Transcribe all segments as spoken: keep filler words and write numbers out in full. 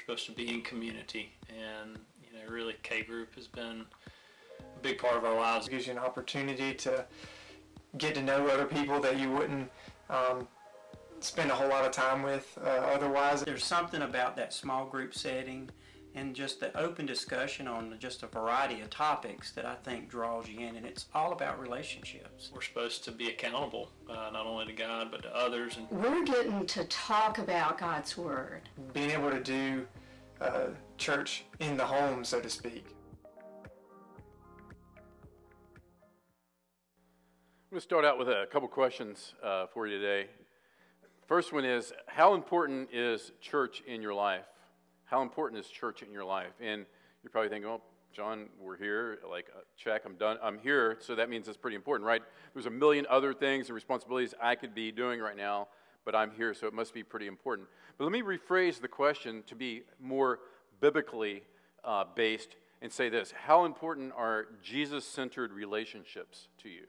We're supposed to be in community, and you know, really K Group has been a big part of our lives. It gives you an opportunity to get to know other people that you wouldn't um, spend a whole lot of time with uh, otherwise. There's something about that small group setting and just the open discussion on just a variety of topics that I think draws you in, and it's all about relationships. We're supposed to be accountable, uh, not only to God, but to others. And we're getting to talk about God's Word. Being able to do uh, church in the home, so to speak. I'm going to start out with a couple questions uh, for you today. First one is, how important is church in your life? How important is church in your life? And you're probably thinking, "Oh, John, we're here. Like, check. I'm done. I'm here. So that means it's pretty important, right? There's a million other things and responsibilities I could be doing right now, but I'm here, so it must be pretty important." But let me rephrase the question to be more biblically uh, based and say this: how important are Jesus-centered relationships to you?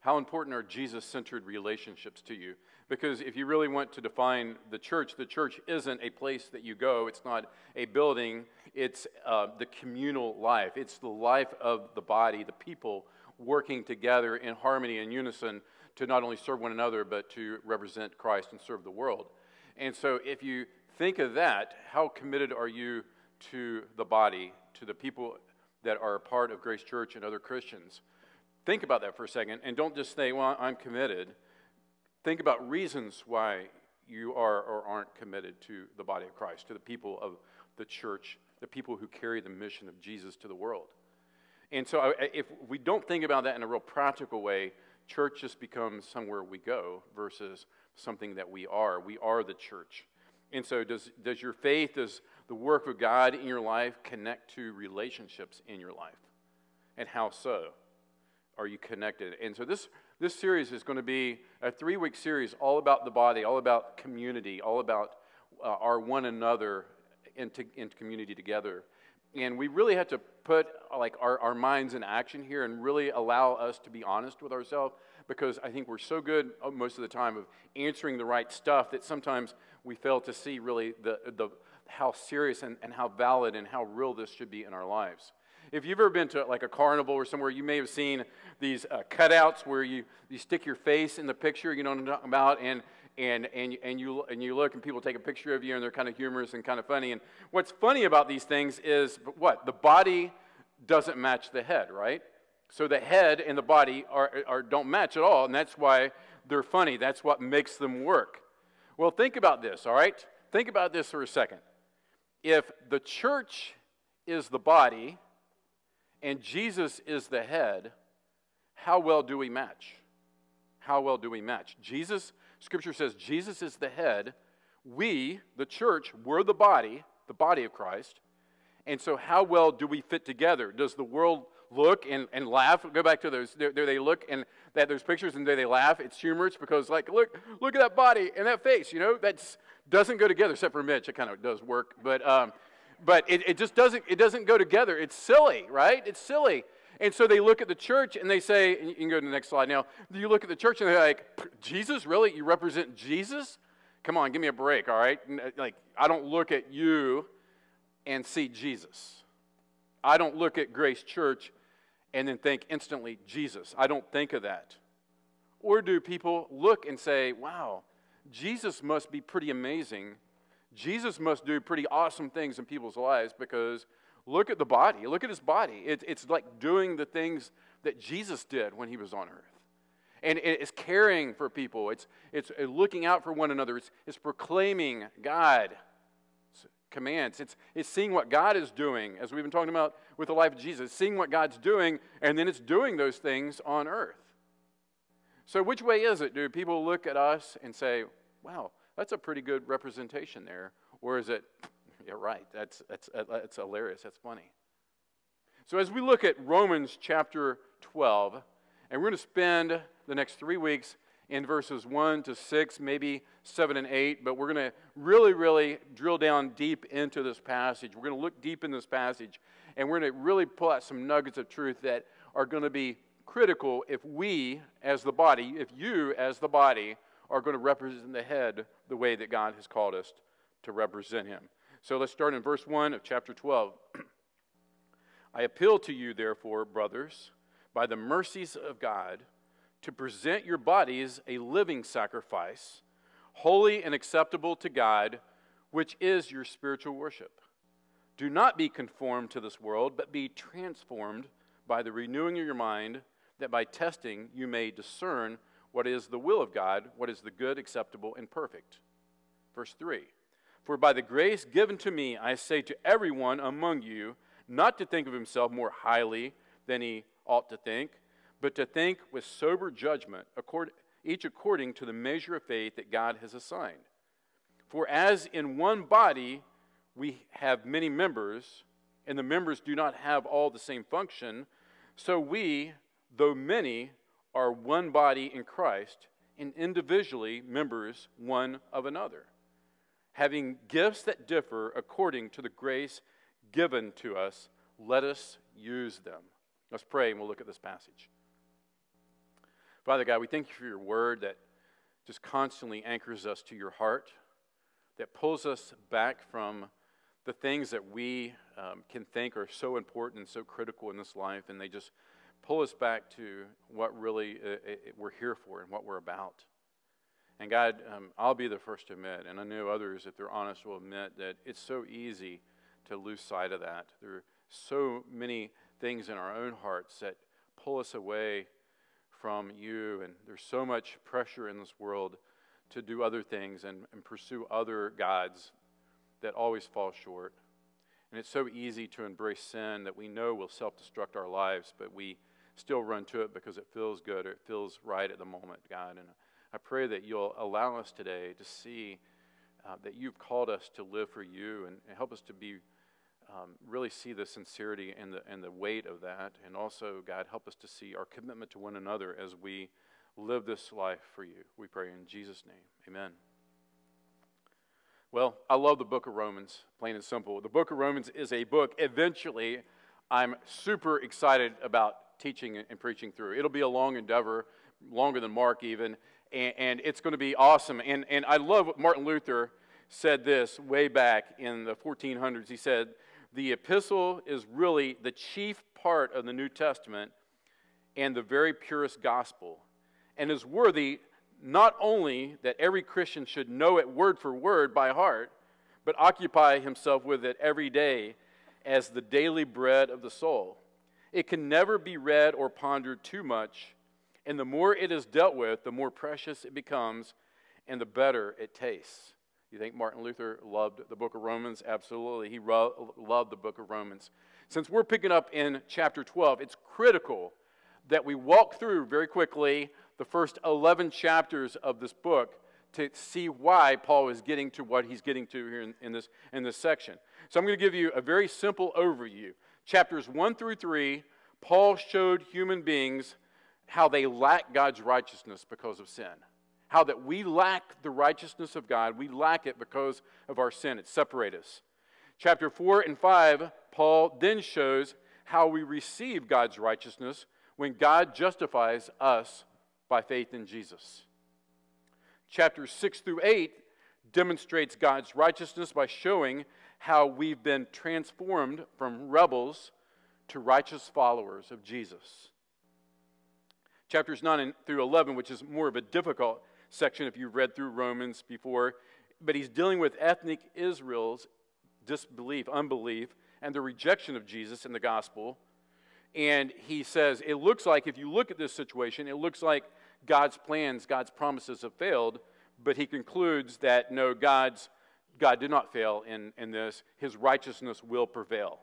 How important are Jesus-centered relationships to you? Because if you really want to define the church, the church isn't a place that you go. It's not a building. It's uh, the communal life. It's the life of the body, the people working together in harmony and unison to not only serve one another, but to represent Christ and serve the world. And so if you think of that, how committed are you to the body, to the people that are a part of Grace Church and other Christians? Think about that for a second, and don't just say, well, I'm committed. Think about reasons why you are or aren't committed to the body of Christ, to the people of the church, the people who carry the mission of Jesus to the world. And so if we don't think about that in a real practical way, church just becomes somewhere we go versus something that we are. We are the church. And so does, does your faith, does the work of God in your life connect to relationships in your life? And how so? Are you connected? And so this, this series is going to be a three-week series all about the body, all about community, all about uh, our one another into, into community together. And we really have to put like our, our minds in action here and really allow us to be honest with ourselves, because I think we're so good most of the time of answering the right stuff that sometimes we fail to see really the, the how serious and, and how valid and how real this should be in our lives. If you've ever been to like a carnival or somewhere, you may have seen these uh, cutouts where you, you stick your face in the picture, you know what I'm talking about, and and and and you and you look and people take a picture of you and they're kind of humorous and kind of funny. And what's funny about these things is what? The body doesn't match the head, right? So the head and the body are, are don't match at all, and that's why they're funny. That's what makes them work. Well, think about this, all right? Think about this for a second. If the church is the body and Jesus is the head, how well do we match? How well do we match? Jesus, Scripture says Jesus is the head. We, the church, we're the body, the body of Christ. And so how well do we fit together? Does the world look and, and laugh? Go back to those. Do they look and that there's pictures and do they laugh? It's humorous because like, look, look at that body and that face, you know? That doesn't go together, except for Mitch. It kind of does work, but... Um, But it, it just doesn't it doesn't go together. It's silly, right? It's silly. And so they look at the church and they say, and you can go to the next slide now. You look at the church and they're like, Jesus, really? You represent Jesus? Come on, give me a break, all right? Like, I don't look at you and see Jesus. I don't look at Grace Church and then think instantly, Jesus. I don't think of that. Or do people look and say, wow, Jesus must be pretty amazing. Jesus must do pretty awesome things in people's lives, because look at the body. Look at his body. It, it's like doing the things that Jesus did when he was on earth. And it's caring for people. It's it's looking out for one another. It's, it's proclaiming God's commands. It's, it's seeing what God is doing, as we've been talking about with the life of Jesus, seeing what God's doing, and then it's doing those things on earth. So which way is it? Do people look at us and say, wow, that's a pretty good representation there? Or is it, yeah, right, that's, that's, that's hilarious, that's funny. So as we look at Romans chapter twelve, and we're going to spend the next three weeks in verses one to six, maybe seven and eight, but we're going to really, really drill down deep into this passage. We're going to look deep in this passage, and we're going to really pull out some nuggets of truth that are going to be critical if we as the body, if you as the body, are going to represent the head the way that God has called us to represent him. So let's start in verse one of chapter twelve. I appeal to you, therefore, brothers, by the mercies of God, to present your bodies a living sacrifice, holy and acceptable to God, which is your spiritual worship. Do not be conformed to this world, but be transformed by the renewing of your mind, that by testing you may discern what is the will of God, what is the good, acceptable, and perfect. Verse three, for by the grace given to me, I say to everyone among you, not to think of himself more highly than he ought to think, but to think with sober judgment, accord, each according to the measure of faith that God has assigned. For as in one body we have many members, and the members do not have all the same function, so we, though many, are one body in Christ, and individually members one of another, having gifts that differ according to the grace given to us, let us use them. Let's pray and we'll look at this passage. Father God, we thank you for your word that just constantly anchors us to your heart, that pulls us back from the things that we um, can think are so important and so critical in this life, and they just pull us back to what really uh, it, we're here for and what we're about. And God, um, I'll be the first to admit, and I know others, if they're honest, will admit that it's so easy to lose sight of that. There are so many things in our own hearts that pull us away from you, and there's so much pressure in this world to do other things and, and pursue other gods that always fall short. And it's so easy to embrace sin that we know will self-destruct our lives, but we still run to it because it feels good or it feels right at the moment, God. And I pray that you'll allow us today to see uh, that you've called us to live for you, and, and help us to be um, really see the sincerity and the and the weight of that. And also, God, help us to see our commitment to one another as we live this life for you. We pray in Jesus' name. Amen. Well, I love the book of Romans, plain and simple. The book of Romans is a book, eventually, I'm super excited about teaching and preaching through. It'll be a long endeavor, longer than Mark even, and, and it's going to be awesome. And, and I love what Martin Luther said this way back in the fourteen hundreds. He said, the epistle is really the chief part of the New Testament and the very purest gospel, and is worthy not only that every Christian should know it word for word by heart, but occupy himself with it every day as the daily bread of the soul. It can never be read or pondered too much, and the more it is dealt with, the more precious it becomes, and the better it tastes. You think Martin Luther loved the book of Romans? Absolutely. He ro- loved the book of Romans. Since we're picking up in chapter twelve, it's critical that we walk through very quickly the first eleven chapters of this book to see why Paul is getting to what he's getting to here in, in this in this section. So I'm going to give you a very simple overview. Chapters one through three, Paul showed human beings how they lack God's righteousness because of sin. How that we lack the righteousness of God. We lack it because of our sin. It separates us. Chapter four and five, Paul then shows how we receive God's righteousness when God justifies us by faith in Jesus. Chapters six through eight demonstrates God's righteousness by showing how we've been transformed from rebels to righteous followers of Jesus. Chapters nine through eleven, which is more of a difficult section if you've read through Romans before, but he's dealing with ethnic Israel's disbelief, unbelief, and the rejection of Jesus in the gospel. And he says, it looks like, if you look at this situation, it looks like God's plans, God's promises have failed, but he concludes that no, God's, God did not fail in, in this. His righteousness will prevail.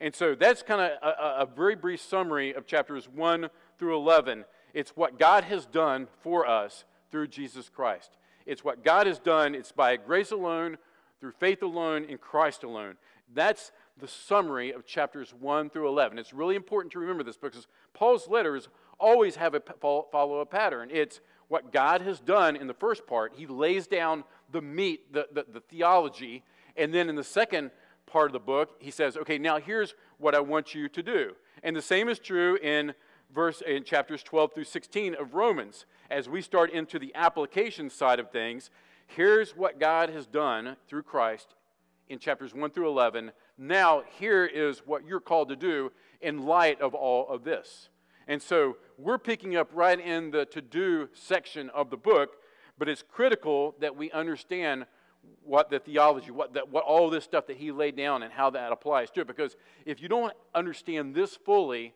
And so that's kind of a, a very brief summary of chapters one through eleven. It's what God has done for us through Jesus Christ. It's what God has done. It's by grace alone, through faith alone, in Christ alone. That's the summary of chapters one through eleven. It's really important to remember this because Paul's letters always have a follow a pattern. It's what God has done in the first part. He lays down the meat, the, the, the theology, and then in the second part of the book, he says, okay, now here's what I want you to do. And the same is true in verse in chapters twelve through sixteen of Romans. As we start into the application side of things, here's what God has done through Christ in chapters one through eleven. Now, here is what you're called to do in light of all of this. And so we're picking up right in the to-do section of the book, but it's critical that we understand what the theology, what that, what all this stuff that he laid down and how that applies to it. Because if you don't understand this fully,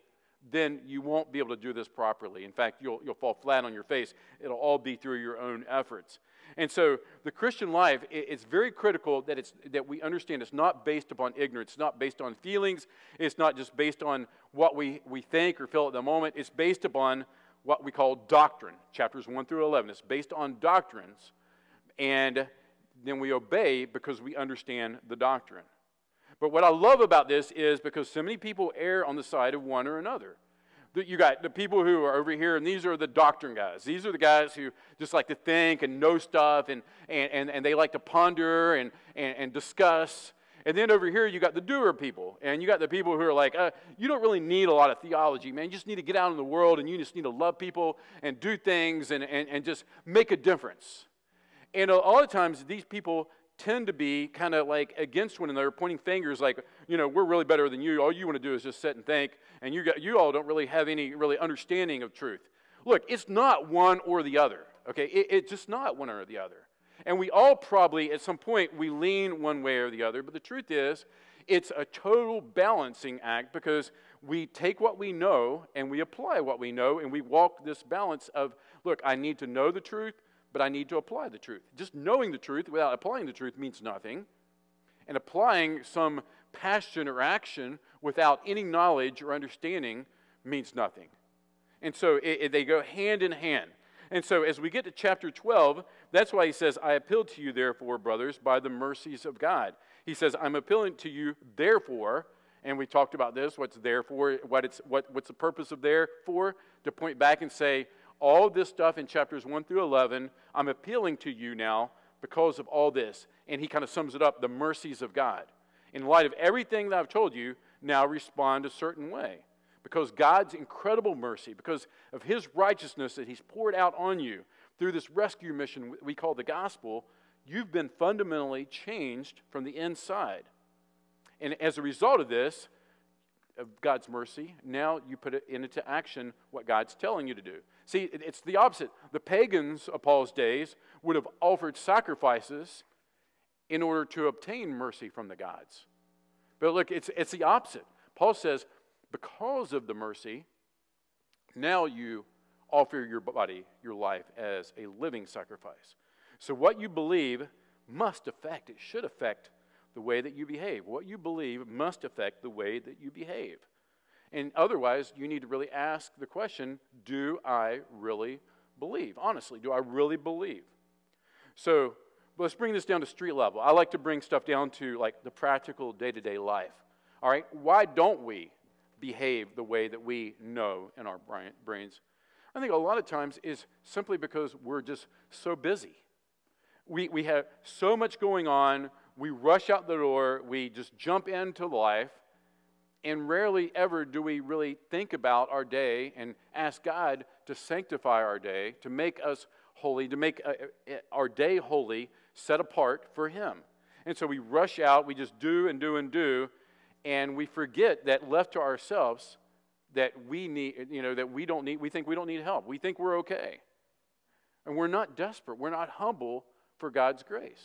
then you won't be able to do this properly. In fact, you'll you'll fall flat on your face. It'll all be through your own efforts. And so the Christian life, it, it's very critical that it's that we understand it's not based upon ignorance, it's not based on feelings, it's not just based on what we, we think or feel at the moment. It's based upon what we call doctrine, chapters one through eleven. It's based on doctrines, and then we obey because we understand the doctrine. But what I love about this is because so many people err on the side of one or another. You got the people who are over here, and these are the doctrine guys. These are the guys who just like to think and know stuff, and and, and, and they like to ponder and, and, and discuss. And then over here, you got the doer people, and you got the people who are like, uh, you don't really need a lot of theology, man. You just need to get out in the world, and you just need to love people and do things and, and, and just make a difference. And a lot of times, these people tend to be kind of like against one another, pointing fingers like, you know, we're really better than you. All you want to do is just sit and think, and you got, you all don't really have any really understanding of truth. Look, it's not one or the other, okay? It, it's just not one or the other. And we all probably, at some point, we lean one way or the other, but the truth is, it's a total balancing act because we take what we know and we apply what we know, and we walk this balance of, look, I need to know the truth, but I need to apply the truth. Just knowing the truth without applying the truth means nothing. And applying some passion or action without any knowledge or understanding means nothing. And so it, it, they go hand in hand. And so as we get to chapter twelve, that's why he says, I appeal to you, therefore, brothers, by the mercies of God. He says, I'm appealing to you, therefore, and we talked about this, what's therefore, what it's, what, what's the purpose of therefore? To point back and say, all this stuff in chapters one through eleven, I'm appealing to you now because of all this. And he kind of sums it up, the mercies of God. In light of everything that I've told you, now respond a certain way. Because God's incredible mercy, because of his righteousness that he's poured out on you through this rescue mission we call the gospel, you've been fundamentally changed from the inside. And as a result of this, of God's mercy, now you put it into action what God's telling you to do. See, it's the opposite. The pagans of Paul's days would have offered sacrifices in order to obtain mercy from the gods. But look, it's it's the opposite. Paul says, because of the mercy, now you offer your body, your life, as a living sacrifice. So what you believe must affect, it should affect the way that you behave. What you believe must affect the way that you behave. And otherwise, you need to really ask the question, do I really believe? Honestly, do I really believe? So let's bring this down to street level. I like to bring stuff down to like the practical day-to-day life. All right, why don't we behave the way that we know in our brains? I think a lot of times is simply because we're just so busy. We, we have so much going on. We rush out the door, we just jump into life, and rarely ever do we really think about our day and ask God to sanctify our day, to make us holy, to make our day holy, set apart for Him. And so we rush out, we just do and do and do, and we forget that left to ourselves that we need, you know, that we don't need, we think we don't need help. We think we're okay. And we're not desperate. We're not humble for God's grace.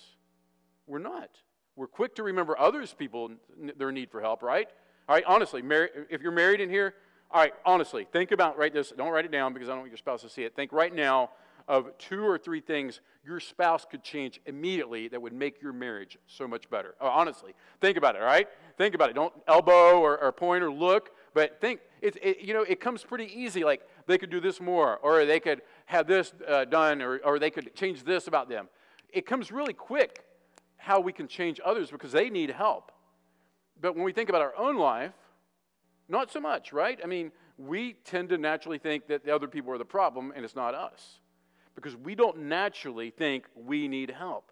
We're not. We're quick to remember others, people, their need for help, right? All right, honestly, mar- if you're married in here, all right, honestly, think about, write this, don't write it down because I don't want your spouse to see it. Think right now of two or three things your spouse could change immediately that would make your marriage so much better. Oh, honestly, think about it, all right? Think about it. Don't elbow or, or point or look, but think. It, it, you know, it comes pretty easy, like they could do this more, or they could have this uh, done, or, or they could change this about them. It comes really quick how we can change others because they need help. But when we think about our own life, not so much, right? I mean, we tend to naturally think that the other people are the problem and it's not us because we don't naturally think we need help.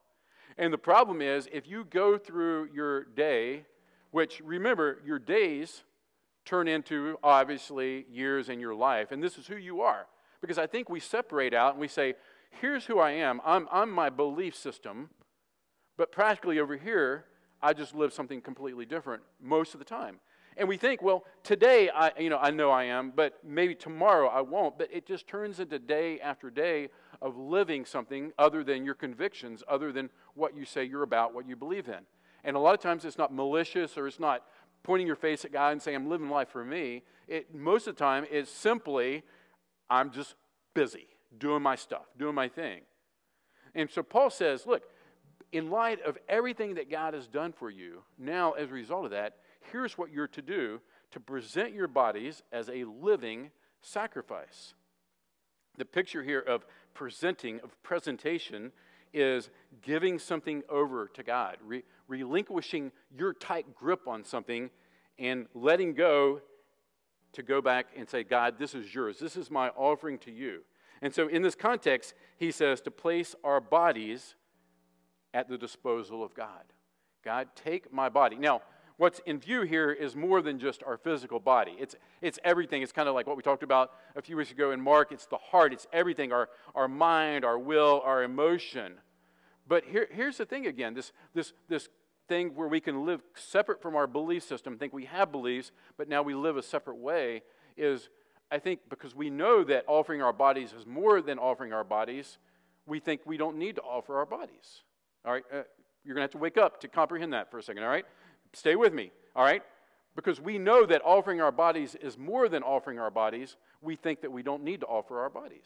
And the problem is if you go through your day, which remember, your days turn into obviously years in your life, and this is who you are. Because I think we separate out and we say, here's who I am. I'm, I'm my belief system. But practically over here, I just live something completely different most of the time. And we think, well, today, I, you know, I know I am, but maybe tomorrow I won't. But it just turns into day after day of living something other than your convictions, other than what you say you're about, what you believe in. And a lot of times it's not malicious, or it's not pointing your face at God and saying, I'm living life for me. It, most of the time, is simply, I'm just busy doing my stuff, doing my thing. And so Paul says, look, in light of everything that God has done for you, now as a result of that, here's what you're to do to present your bodies as a living sacrifice. The picture here of presenting, of presentation, is giving something over to God, re- relinquishing your tight grip on something and letting go to go back and say, God, this is yours. This is my offering to you. And so in this context, he says to place our bodies at the disposal of God. God, take my body. Now, what's in view here is more than just our physical body. It's it's everything. It's kind of like what we talked about a few weeks ago in Mark. It's the heart. It's everything, our, our mind, our will, our emotion. But here, here's the thing again, this, this, this thing where we can live separate from our belief system, think we have beliefs, but now we live a separate way, is, I think, because we know that offering our bodies is more than offering our bodies, we think we don't need to offer our bodies. All right, uh, you're going to have to wake up to comprehend that for a second, all right? Stay with me, all right? Because we know that offering our bodies is more than offering our bodies. We think that we don't need to offer our bodies.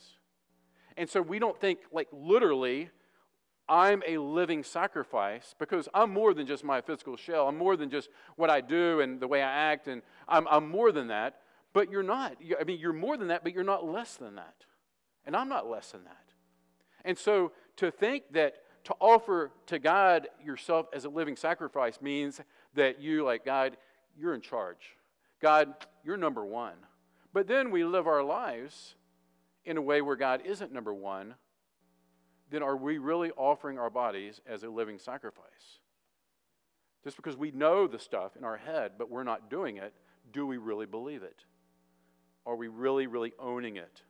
And so we don't think, like, literally, I'm a living sacrifice, because I'm more than just my physical shell. I'm more than just what I do and the way I act, and I'm, I'm more than that. But you're not. I mean, you're more than that, but you're not less than that. And I'm not less than that. And so to think that to offer to God yourself as a living sacrifice means that you, like, God, you're in charge. God, you're number one. But then we live our lives in a way where God isn't number one. Then are we really offering our bodies as a living sacrifice? Just because we know the stuff in our head, but we're not doing it, do we really believe it? Are we really, really owning it?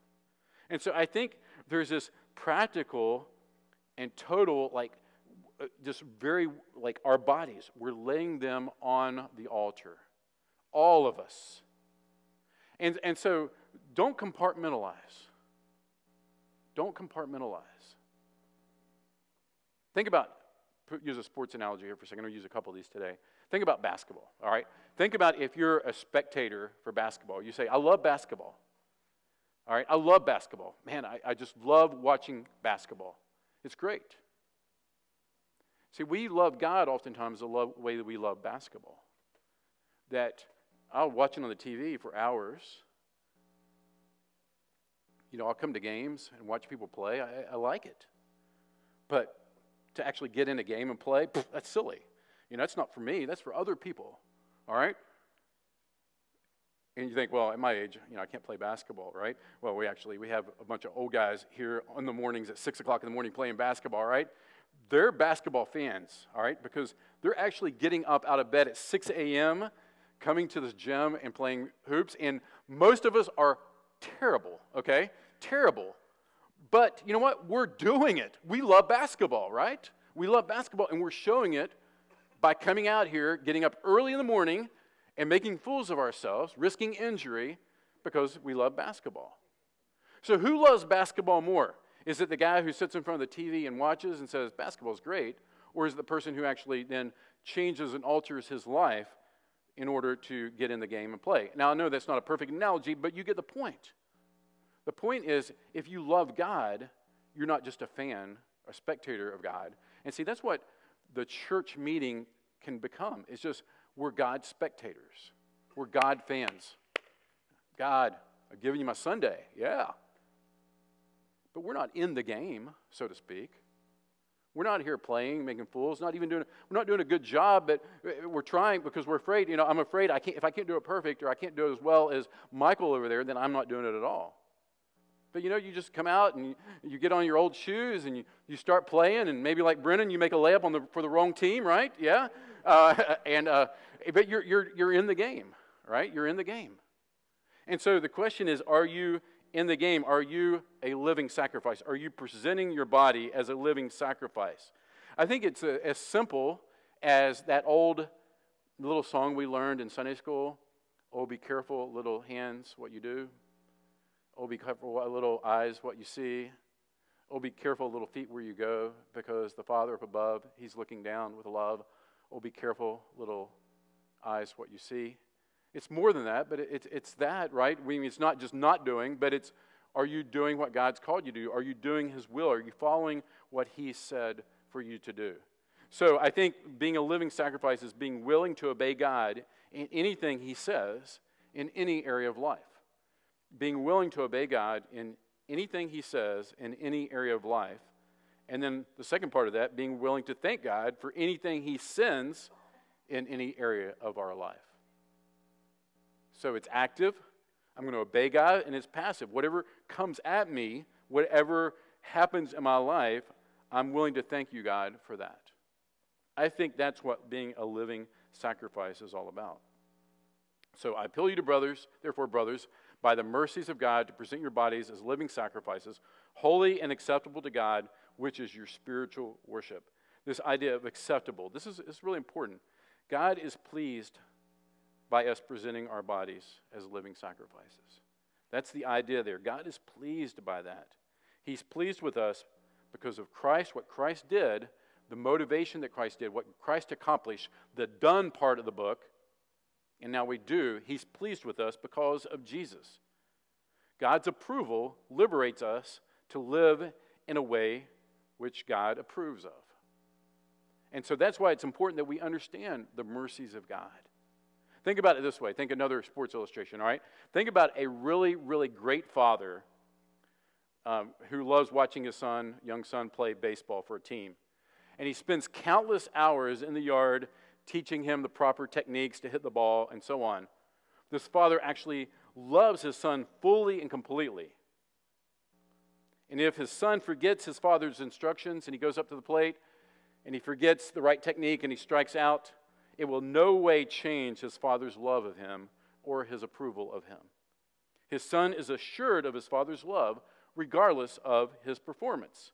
And so I think there's this practical and total, like, just very, like, our bodies, we're laying them on the altar, all of us. And and so don't compartmentalize. Don't compartmentalize. Think about, use a sports analogy here for a second. I'm going to use a couple of these today. Think about basketball, all right? Think about if you're a spectator for basketball. You say, I love basketball, all right? I love basketball. Man, I, I just love watching basketball. It's great. See, we love God oftentimes the love, way that we love basketball. That I'll watch it on the T V for hours. You know, I'll come to games and watch people play. I, I like it. But to actually get in a game and play, pff, that's silly. You know, that's not for me. That's for other people. All right? And you think, well, at my age, you know, I can't play basketball, right? Well, we actually, we have a bunch of old guys here on the mornings at six o'clock in the morning playing basketball, right? They're basketball fans, all right? Because they're actually getting up out of bed at six a.m., coming to this gym and playing hoops. And most of us are terrible, okay? Terrible. But you know what? We're doing it. We love basketball, right? We love basketball, and we're showing it by coming out here, getting up early in the morning, and making fools of ourselves, risking injury, because we love basketball. So who loves basketball more? Is it the guy who sits in front of the T V and watches and says, basketball's great? Or is it the person who actually then changes and alters his life in order to get in the game and play? Now, I know that's not a perfect analogy, but you get the point. The point is, if you love God, you're not just a fan, a spectator of God. And see, that's what the church meeting can become. It's just, we're God spectators. We're God fans. God, I've given you my Sunday. Yeah. But we're not in the game, so to speak. We're not here playing, making fools, not even doing, we're not doing a good job, but we're trying because we're afraid. You know, I'm afraid I can't, if I can't do it perfect or I can't do it as well as Michael over there, then I'm not doing it at all. But, you know, you just come out and you, you get on your old shoes and you, you start playing, and maybe like Brennan, you make a layup on the, for the wrong team, right? Yeah. Uh, and uh, but you're you're you're in the game, right? You're in the game, and so the question is: are you in the game? Are you a living sacrifice? Are you presenting your body as a living sacrifice? I think it's a, as simple as that old little song we learned in Sunday school, "Oh, be careful, little hands, what you do. Oh, be careful, little eyes, what you see. Oh, be careful, little feet, where you go, because the Father up above, he's looking down with love. Oh, be careful, little eyes, what you see." It's more than that, but it's it's that, right? We mean, it's not just not doing, but it's, are you doing what God's called you to do? Are you doing his will? Are you following what he said for you to do? So I think being a living sacrifice is being willing to obey God in anything he says in any area of life. Being willing to obey God in anything he says in any area of life. And then the second part of that, being willing to thank God for anything he sends in any area of our life. So it's active, I'm going to obey God, and it's passive. Whatever comes at me, whatever happens in my life, I'm willing to thank you, God, for that. I think that's what being a living sacrifice is all about. So I appeal you to brothers, therefore brothers, by the mercies of God, to present your bodies as living sacrifices, holy and acceptable to God, which is your spiritual worship. This idea of acceptable, this is, is really important. God is pleased by us presenting our bodies as living sacrifices. That's the idea there. God is pleased by that. He's pleased with us because of Christ, what Christ did, the motivation that Christ did, what Christ accomplished, the done part of the book, and now we do. He's pleased with us because of Jesus. God's approval liberates us to live in a way which God approves of. And so that's why it's important that we understand the mercies of God. Think about it this way. Think another sports illustration, all right? Think about a really, really great father um, who loves watching his son, young son, play baseball for a team. And he spends countless hours in the yard teaching him the proper techniques to hit the ball and so on. This father actually loves his son fully and completely. And if his son forgets his father's instructions and he goes up to the plate and he forgets the right technique and he strikes out, it will no way change his father's love of him or his approval of him. His son is assured of his father's love regardless of his performance.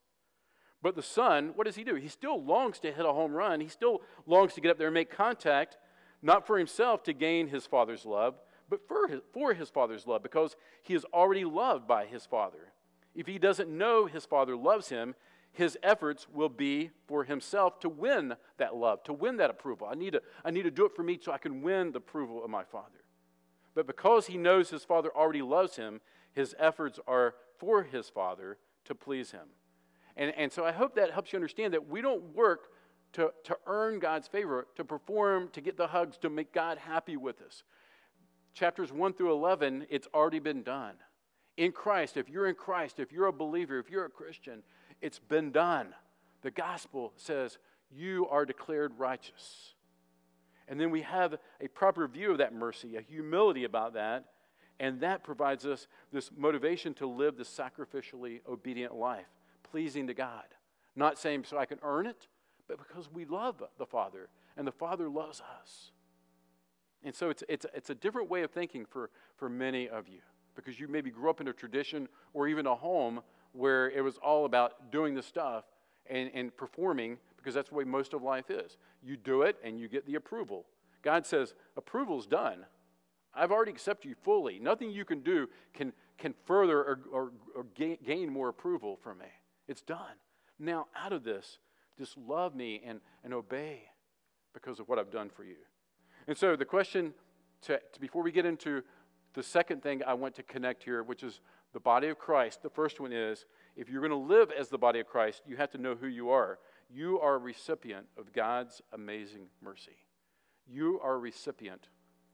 But the son, what does he do? He still longs to hit a home run. He still longs to get up there and make contact, not for himself to gain his father's love, but for his, for his father's love, because he is already loved by his father. If he doesn't know his father loves him, his efforts will be for himself to win that love, to win that approval. I need to, I need to do it for me so I can win the approval of my father. But because he knows his father already loves him, his efforts are for his father to please him. And, and so I hope that helps you understand that we don't work to, to earn God's favor, to perform, to get the hugs, to make God happy with us. Chapters one through eleven, it's already been done. In Christ, if you're in Christ, if you're a believer, if you're a Christian, it's been done. The gospel says you are declared righteous. And then we have a proper view of that mercy, a humility about that, and that provides us this motivation to live the sacrificially obedient life, pleasing to God, not saying so I can earn it, but because we love the Father, and the Father loves us. And so it's it's it's a different way of thinking for, for many of you, because you maybe grew up in a tradition or even a home where it was all about doing the stuff and, and performing, because that's the way most of life is. You do it, and you get the approval. God says, approval's done. I've already accepted you fully. Nothing you can do can, can further or, or, or gain more approval from me. It's done. Now, out of this, just love me and, and obey because of what I've done for you. And so the question, to, to, before we get into the second thing I want to connect here, which is the body of Christ, the first one is, if you're going to live as the body of Christ, you have to know who you are. You are a recipient of God's amazing mercy. You are a recipient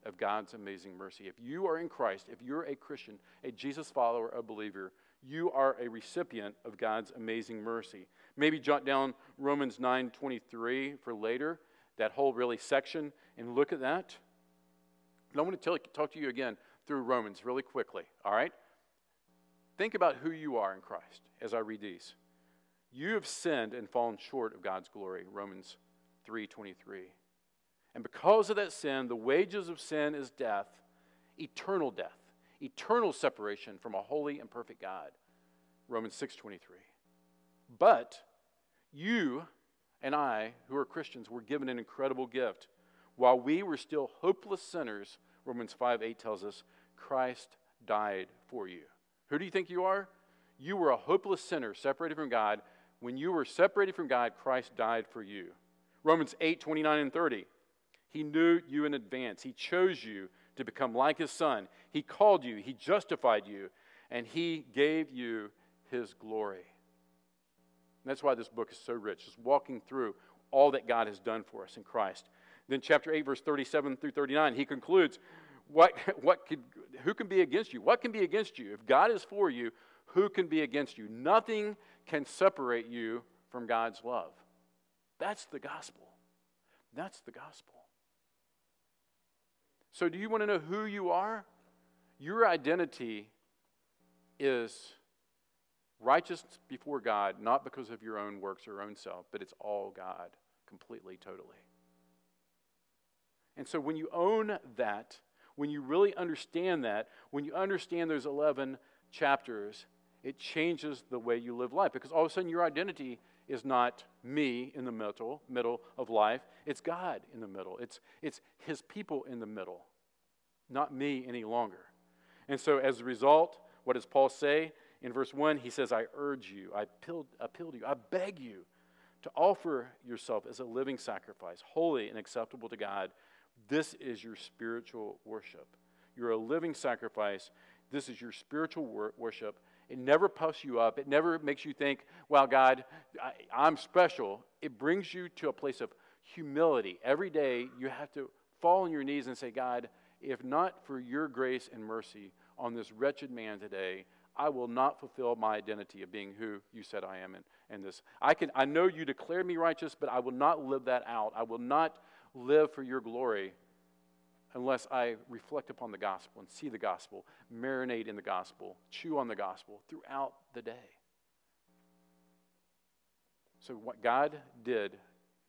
of God's amazing mercy. If you are in Christ, if you're a Christian, a Jesus follower, a believer, you are a recipient of God's amazing mercy. Maybe jot down Romans nine twenty-three for later, that whole really section, and look at that. But I want to tell, talk to you again through Romans really quickly, all right? Think about who you are in Christ as I read these. You have sinned and fallen short of God's glory, Romans three twenty-three. And because of that sin, the wages of sin is death, eternal death. Eternal separation from a holy and perfect God, Romans six twenty-three. But you, and I, who are Christians, were given an incredible gift. While we were still hopeless sinners, Romans five eight tells us, Christ died for you. Who do you think you are? You were a hopeless sinner separated from God. When you were separated from God, Christ died for you. Romans eight twenty-nine and thirty. He knew you in advance. He chose you to become like his son. He called you. He justified you. And he gave you his glory. And that's why this book is so rich. Just walking through all that God has done for us in Christ. Then chapter eight, verse thirty-seven through thirty-nine, he concludes, What? What could? Who can be against you? What can be against you? If God is for you, who can be against you? Nothing can separate you from God's love. That's the gospel. That's the gospel. So do you want to know who you are? Your identity is righteous before God, not because of your own works or your own self, but it's all God, completely, totally. And so when you own that, when you really understand that, when you understand those eleven chapters, it changes the way you live life. Because all of a sudden your identity is not me in the middle, middle of life. It's God in the middle. It's, it's his people in the middle, not me any longer. And so as a result, what does Paul say? In verse one, he says, I urge you, I appeal, appeal to you, I beg you to offer yourself as a living sacrifice, holy and acceptable to God. This is your spiritual worship. You're a living sacrifice. This is your spiritual wor- worship. It never puffs you up. It never makes you think, wow, God, I, I'm special. It brings you to a place of humility. Every day you have to fall on your knees and say, God, if not for your grace and mercy on this wretched man today, I will not fulfill my identity of being who you said I am in, in this. I can. I know you declared me righteous, but I will not live that out. I will not live for your glory unless I reflect upon the gospel and see the gospel, marinate in the gospel, chew on the gospel throughout the day. So what God did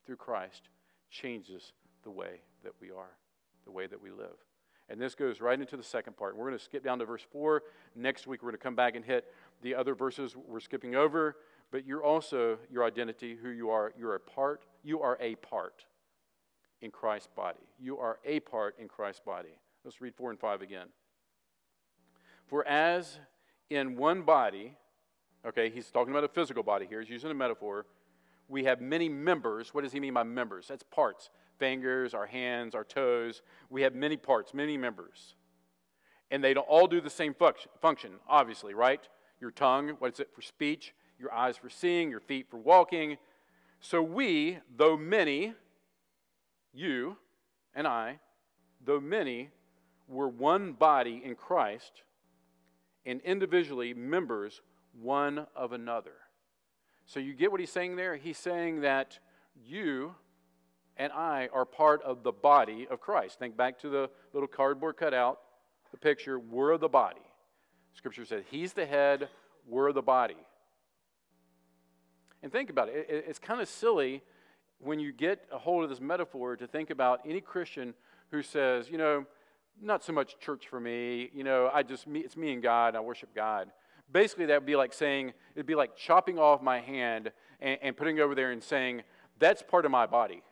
through Christ changes the way that we are, the way that we live. And this goes right into the second part. We're going to skip down to verse four. Next week we're going to come back and hit the other verses we're skipping over, but you're also your identity, who you are, you're a part, you are a part in Christ's body. You are a part in Christ's body. Let's read four and five again. For as in one body, okay, he's talking about a physical body here. He's using a metaphor. We have many members. What does he mean by members? That's parts. Fingers, our hands, our toes. We have many parts, many members. And they don't all do the same function, obviously, right? Your tongue, what is it for speech? Your eyes for seeing, your feet for walking. So we, though many... You and I, though many, were one body in Christ and individually members one of another. So you get what he's saying there? He's saying that you and I are part of the body of Christ. Think back to the little cardboard cutout, the picture, we're the body. Scripture says he's the head, we're the body. And think about it. It's kind of silly when you get a hold of this metaphor to think about any Christian who says, you know, not so much church for me, you know, I just, me, it's me and God, I worship God. Basically, that would be like saying, it'd be like chopping off my hand and, and putting it over there and saying, that's part of my body.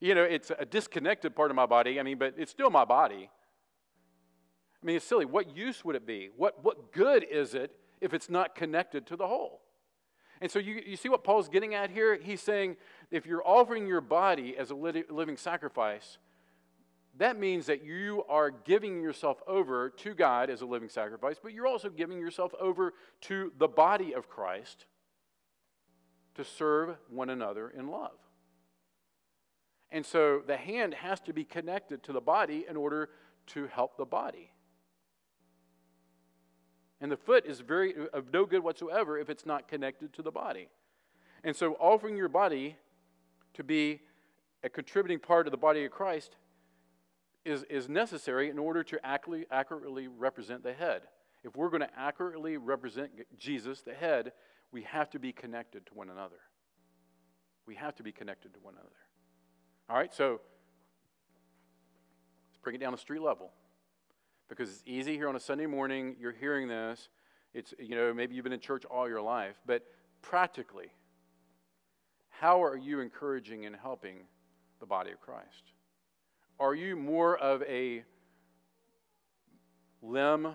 You know, it's a disconnected part of my body, I mean, but it's still my body. I mean, it's silly. What use would it be? What, what good is it if it's not connected to the whole? And so you, you see what Paul's getting at here? He's saying if you're offering your body as a living sacrifice, that means that you are giving yourself over to God as a living sacrifice, but you're also giving yourself over to the body of Christ to serve one another in love. And so the hand has to be connected to the body in order to help the body. And the foot is very of no good whatsoever if it's not connected to the body. And so offering your body to be a contributing part of the body of Christ is, is necessary in order to accurately, accurately represent the head. If we're going to accurately represent Jesus, the head, we have to be connected to one another. We have to be connected to one another. All right, so let's bring it down to street level. Because it's easy here on a Sunday morning, you're hearing this, it's, you know, maybe you've been in church all your life, but practically, how are you encouraging and helping the body of Christ? Are you more of a limb or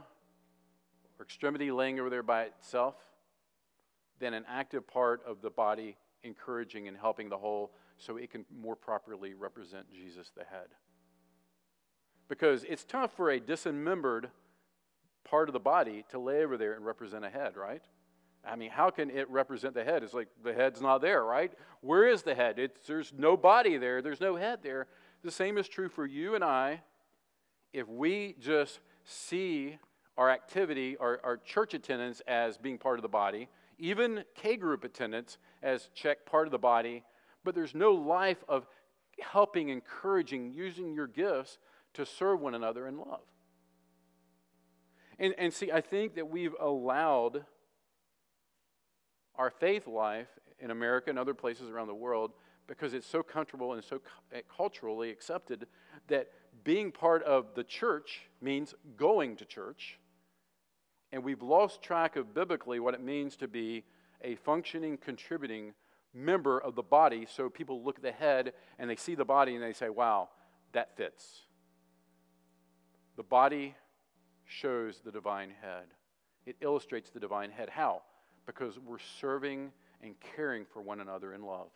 extremity laying over there by itself than an active part of the body encouraging and helping the whole so it can more properly represent Jesus the head? Because it's tough for a dismembered part of the body to lay over there and represent a head, right? I mean, how can it represent the head? It's like the head's not there, right? Where is the head? It's, there's no body there. There's no head there. The same is true for you and I. If we just see our activity, our, our church attendance as being part of the body, even K group attendance as check part of the body, but there's no life of helping, encouraging, using your gifts to serve one another in love. And, and see, I think that we've allowed our faith life in America and other places around the world, because it's so comfortable and so culturally accepted, that being part of the church means going to church. And we've lost track of biblically what it means to be a functioning, contributing member of the body. So people look at the head and they see the body and they say, wow, that fits. The body shows the divine head. It illustrates the divine head. How? Because we're serving and caring for one another in love.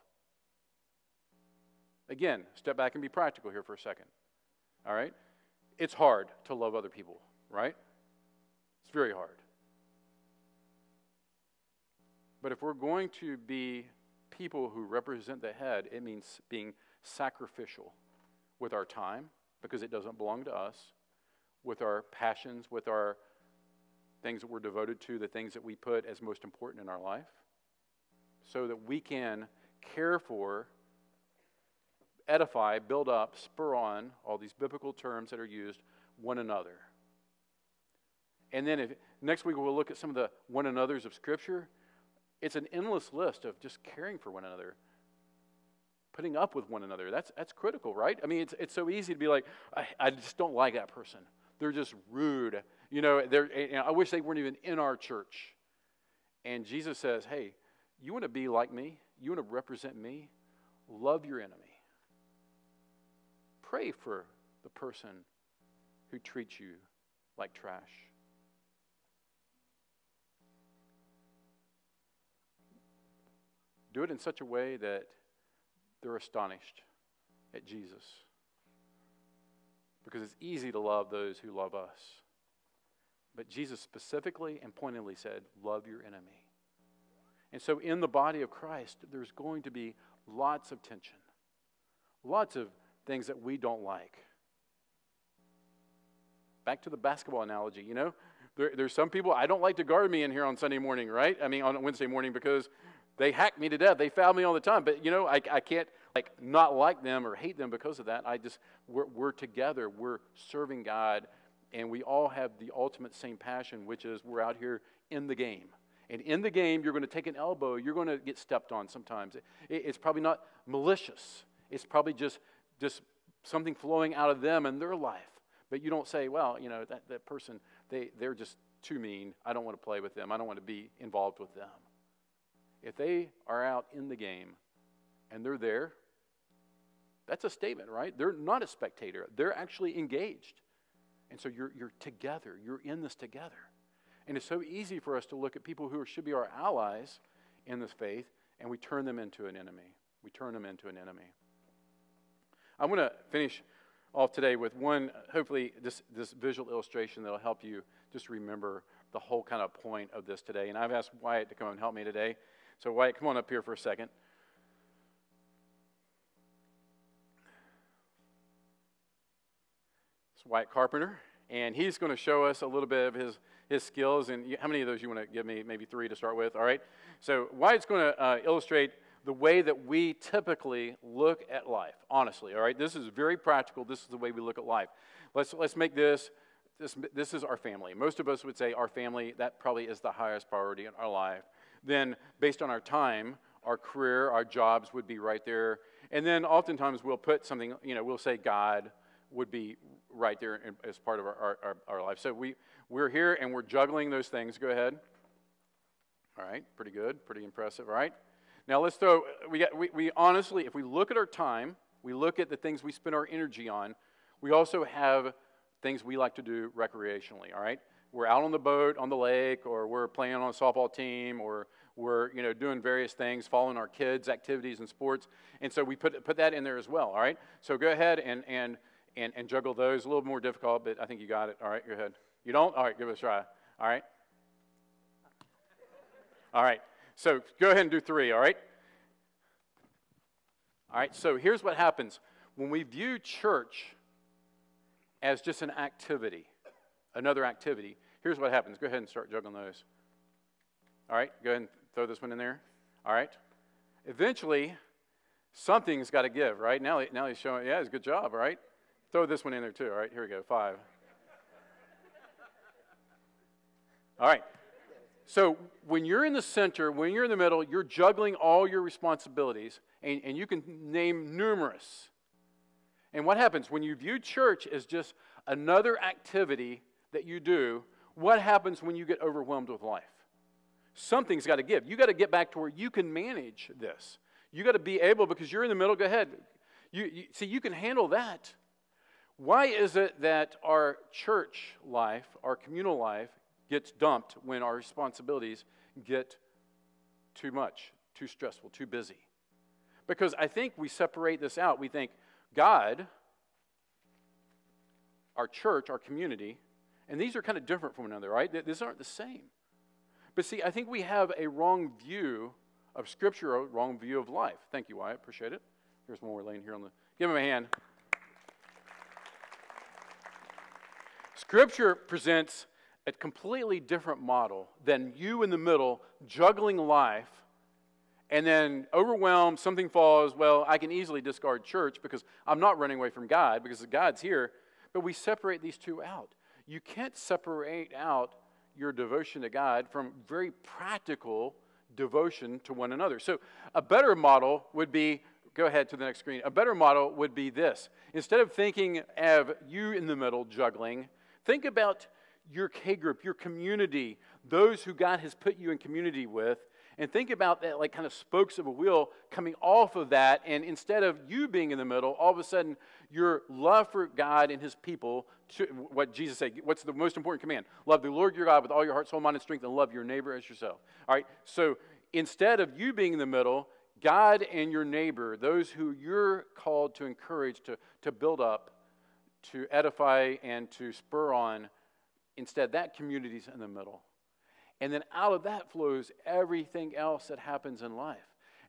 Again, step back and be practical here for a second. All right? It's hard to love other people, right? It's very hard. But if we're going to be people who represent the head, it means being sacrificial with our time, because it doesn't belong to us, with our passions, with our things that we're devoted to, the things that we put as most important in our life, so that we can care for, edify, build up, spur on, all these biblical terms that are used, one another. And then if, next week we'll look at some of the one another's of Scripture. It's an endless list of just caring for one another, putting up with one another. That's that's critical, right? I mean, it's it's so easy to be like, I, I just don't like that person. They're just rude. You know, they're, you know, I wish they weren't even in our church. And Jesus says, hey, you want to be like me? You want to represent me? Love your enemy. Pray for the person who treats you like trash. Do it in such a way that they're astonished at Jesus. Because it's easy to love those who love us. But Jesus specifically and pointedly said, love your enemy. And so in the body of Christ, there's going to be lots of tension, lots of things that we don't like. Back to the basketball analogy, you know, there, there's some people, I don't like to guard me in here on Sunday morning, right? I mean, on Wednesday morning, because they hack me to death. They foul me all the time. But, you know, I, I can't, like, not like them or hate them because of that. I just, we're, we're together. We're serving God. And we all have the ultimate same passion, which is we're out here in the game. And in the game, you're going to take an elbow. You're going to get stepped on sometimes. It, it's probably not malicious. It's probably just just something flowing out of them and their life. But you don't say, well, you know, that, that person, they, they're just too mean. I don't want to play with them. I don't want to be involved with them. If they are out in the game and they're there, that's a statement, right? They're not a spectator. They're actually engaged. And so you're you're together. You're in this together. And it's so easy for us to look at people who should be our allies in this faith, and we turn them into an enemy. We turn them into an enemy. I want to finish off today with one, hopefully, this, this visual illustration that will help you just remember the whole kind of point of this today. And I've asked Wyatt to come and help me today. So Wyatt, come on up here for a second. It's Wyatt Carpenter, and he's going to show us a little bit of his, his skills. And you, how many of those you want to give me? Maybe three to start with, all right? So Wyatt's going to uh, illustrate the way that we typically look at life, honestly, all right? This is very practical. This is the way we look at life. Let's let's make this, this, this is our family. Most of us would say our family, that probably is the highest priority in our life. Then based on our time, our career, our jobs would be right there. And then oftentimes we'll put something, you know, we'll say God would be right there as part of our, our, our life. So we, we're here and we're juggling those things. Go ahead. All right, pretty good, pretty impressive, all right? Now let's throw, we, got, we, we honestly, if we look at our time, we look at the things we spend our energy on, we also have things we like to do recreationally, all right? We're out on the boat, on the lake, or we're playing on a softball team, or we're, you know, doing various things, following our kids' activities and sports. And so we put put that in there as well, all right? So go ahead and and and, and juggle those. A little more difficult, but I think you got it. All right, go ahead. You don't? All right, give it a try. All right? All right. So go ahead and do three, all right? All right, so here's what happens. When we view church as just an activity, another activity, here's what happens. Go ahead and start juggling those. All right, go ahead and throw this one in there. All right. Eventually, something's got to give, right? Now, now he's showing, yeah, it's a good job, all right? Throw this one in there too, all right? Here we go, five. All right. So when you're in the center, when you're in the middle, you're juggling all your responsibilities, and, and you can name numerous. And what happens when you view church as just another activity that you do, what happens when you get overwhelmed with life? Something's got to give. You got to get back to where you can manage this. You got to be able, because you're in the middle, go ahead. You, you see, you can handle that. Why is it that our church life, our communal life, gets dumped when our responsibilities get too much, too stressful, too busy? Because I think we separate this out. We think God, our church, our community, and these are kind of different from one another, right? These aren't the same. But see, I think we have a wrong view of Scripture, a wrong view of life. Thank you, Wyatt. Appreciate it. Here's one more laying here on the... Give him a hand. Scripture presents a completely different model than you in the middle juggling life and then overwhelmed, something falls, well, I can easily discard church because I'm not running away from God because God's here, but we separate these two out. You can't separate out your devotion to God from very practical devotion to one another. So a better model would be, go ahead to the next screen, a better model would be this. Instead of thinking of you in the middle juggling, think about your K group, your community, those who God has put you in community with, and think about that like kind of spokes of a wheel coming off of that, and instead of you being in the middle, all of a sudden your love for God and his people, to, what Jesus said, what's the most important command? Love the Lord your God with all your heart, soul, mind, and strength, and love your neighbor as yourself. All right, so instead of you being in the middle, God and your neighbor, those who you're called to encourage, to, to build up, to edify, and to spur on, instead, that community's in the middle. And then out of that flows everything else that happens in life.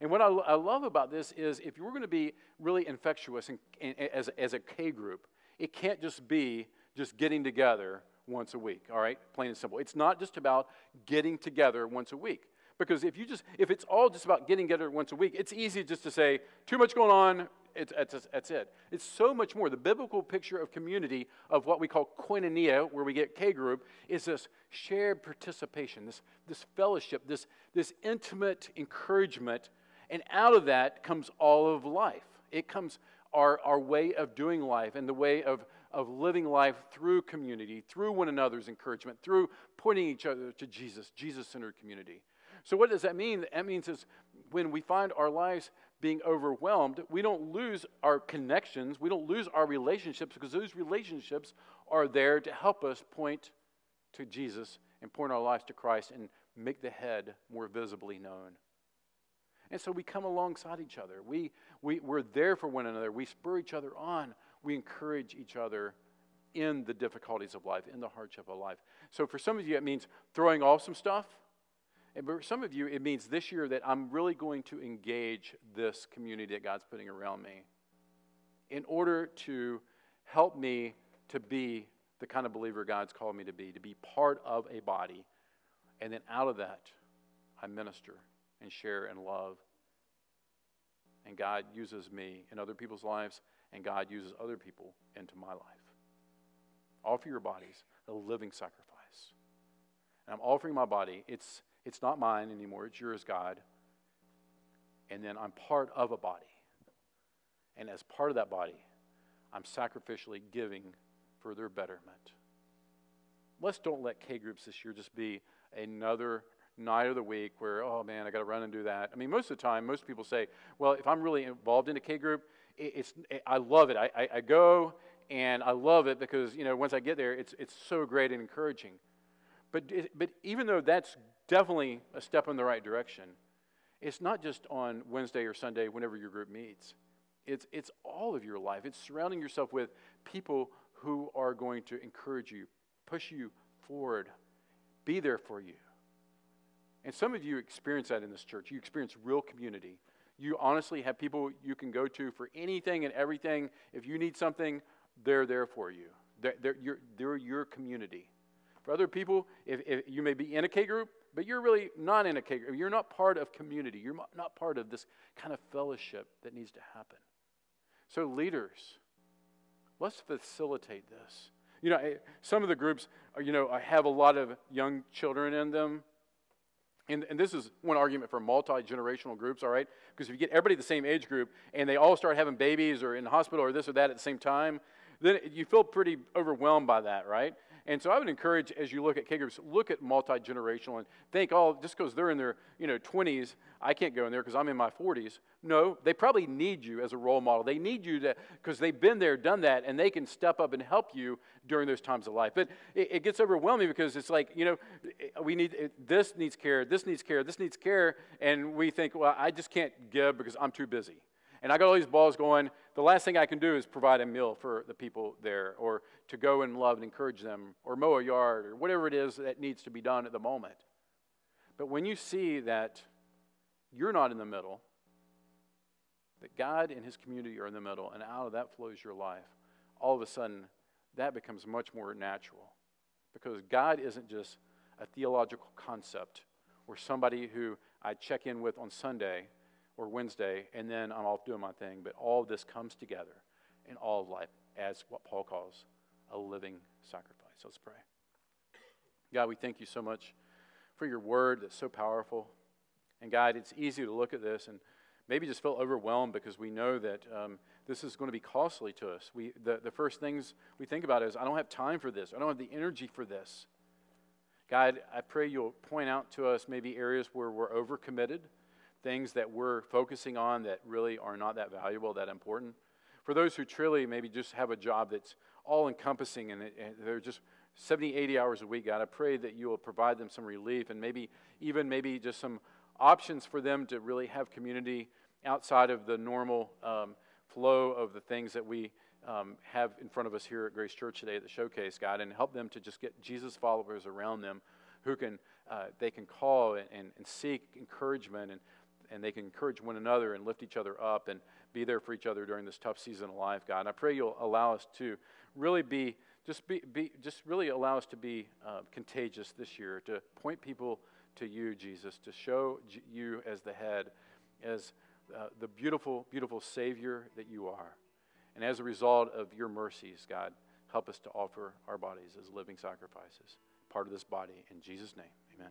And what I, I love about this is if you're going to be really infectious in, in, as, as a K group, it can't just be just getting together once a week, all right? Plain and simple. It's not just about getting together once a week. Because if you just, if it's all just about getting together once a week, it's easy just to say, too much going on, It's, it's, that's it. It's so much more. The biblical picture of community, of what we call koinonia, where we get K group, is this shared participation, this, this fellowship, this, this intimate encouragement, and out of that comes all of life. It comes our, our way of doing life and the way of, of living life through community, through one another's encouragement, through pointing each other to Jesus, Jesus-centered community. So what does that mean? That means is when we find our lives being overwhelmed, we don't lose our connections, we don't lose our relationships, because those relationships are there to help us point to Jesus and point our lives to Christ and make the head more visibly known. And so we come alongside each other. We, we, we're there for one another. We spur each other on. We encourage each other in the difficulties of life, in the hardship of life. So for some of you, it means throwing off some stuff. And for some of you, it means this year that I'm really going to engage this community that God's putting around me in order to help me to be the kind of believer God's called me to be, to be part of a body. And then out of that, I minister and share and love. And God uses me in other people's lives, and God uses other people into my life. Offer your bodies a living sacrifice. And I'm offering my body. It's... It's not mine anymore. It's yours, God. And then I'm part of a body. And as part of that body, I'm sacrificially giving for their betterment. Let's don't let K groups this year just be another night of the week where, oh man, I got to run and do that. I mean, most of the time, most people say, well, if I'm really involved in a K group, it, it's it, I love it. I, I, I go and I love it because, you know, once I get there, it's it's so great and encouraging. But it, but even though that's definitely a step in the right direction, it's not just on Wednesday or Sunday whenever your group meets. It's it's all of your life. It's surrounding yourself with people who are going to encourage you, push you forward, be there for you. And some of you experience that in this church. You experience real community. You honestly have people you can go to for anything and everything. If you need something, they're there for you. They're, they're, you're, they're your community. For other people, if, if you may be in a K group, but you're really not in a K group. You're not part of community. You're not part of this kind of fellowship that needs to happen. So leaders, let's facilitate this. You know, some of the groups, you know, have a lot of young children in them. And, and this is one argument for multi-generational groups, all right? Because if you get everybody the same age group and they all start having babies or in the hospital or this or that at the same time, then you feel pretty overwhelmed by that, right? And so I would encourage, as you look at K groups, look at multi-generational and think, oh, just because they're in their, you know, twenties, I can't go in there because I'm in my forties. No, they probably need you as a role model. They need you to, because they've been there, done that, and they can step up and help you during those times of life. But it, it gets overwhelming because it's like, you know, we need, it, this needs care, this needs care, this needs care, and we think, well, I just can't give because I'm too busy. And I got all these balls going. The last thing I can do is provide a meal for the people there, or to go and love and encourage them, or mow a yard, or whatever it is that needs to be done at the moment. But when you see that you're not in the middle, that God and his community are in the middle, and out of that flows your life, all of a sudden that becomes much more natural. Because God isn't just a theological concept or somebody who I check in with on Sunday or Wednesday, and then I'm off doing my thing. But all this comes together in all of life as what Paul calls a living sacrifice. Let's pray. God, we thank you so much for your word that's so powerful. And God, it's easy to look at this and maybe just feel overwhelmed because we know that um, this is going to be costly to us. We the, the first things we think about is, I don't have time for this. I don't have the energy for this. God, I pray you'll point out to us maybe areas where we're overcommitted, things that we're focusing on that really are not that valuable, that important. For those who truly maybe just have a job that's all-encompassing and, it, and they're just seventy, eighty hours a week, God, I pray that you will provide them some relief and maybe even maybe just some options for them to really have community outside of the normal um, flow of the things that we um, have in front of us here at Grace Church today at the showcase, God, and help them to just get Jesus followers around them who can uh, they can call and, and, and seek encouragement and and they can encourage one another and lift each other up and be there for each other during this tough season of life, God. And I pray you'll allow us to really be, just be, be just really allow us to be uh, contagious this year, to point people to you, Jesus, to show you as the head, as uh, the beautiful, beautiful Savior that you are. And as a result of your mercies, God, help us to offer our bodies as living sacrifices, part of this body. In Jesus' name, amen.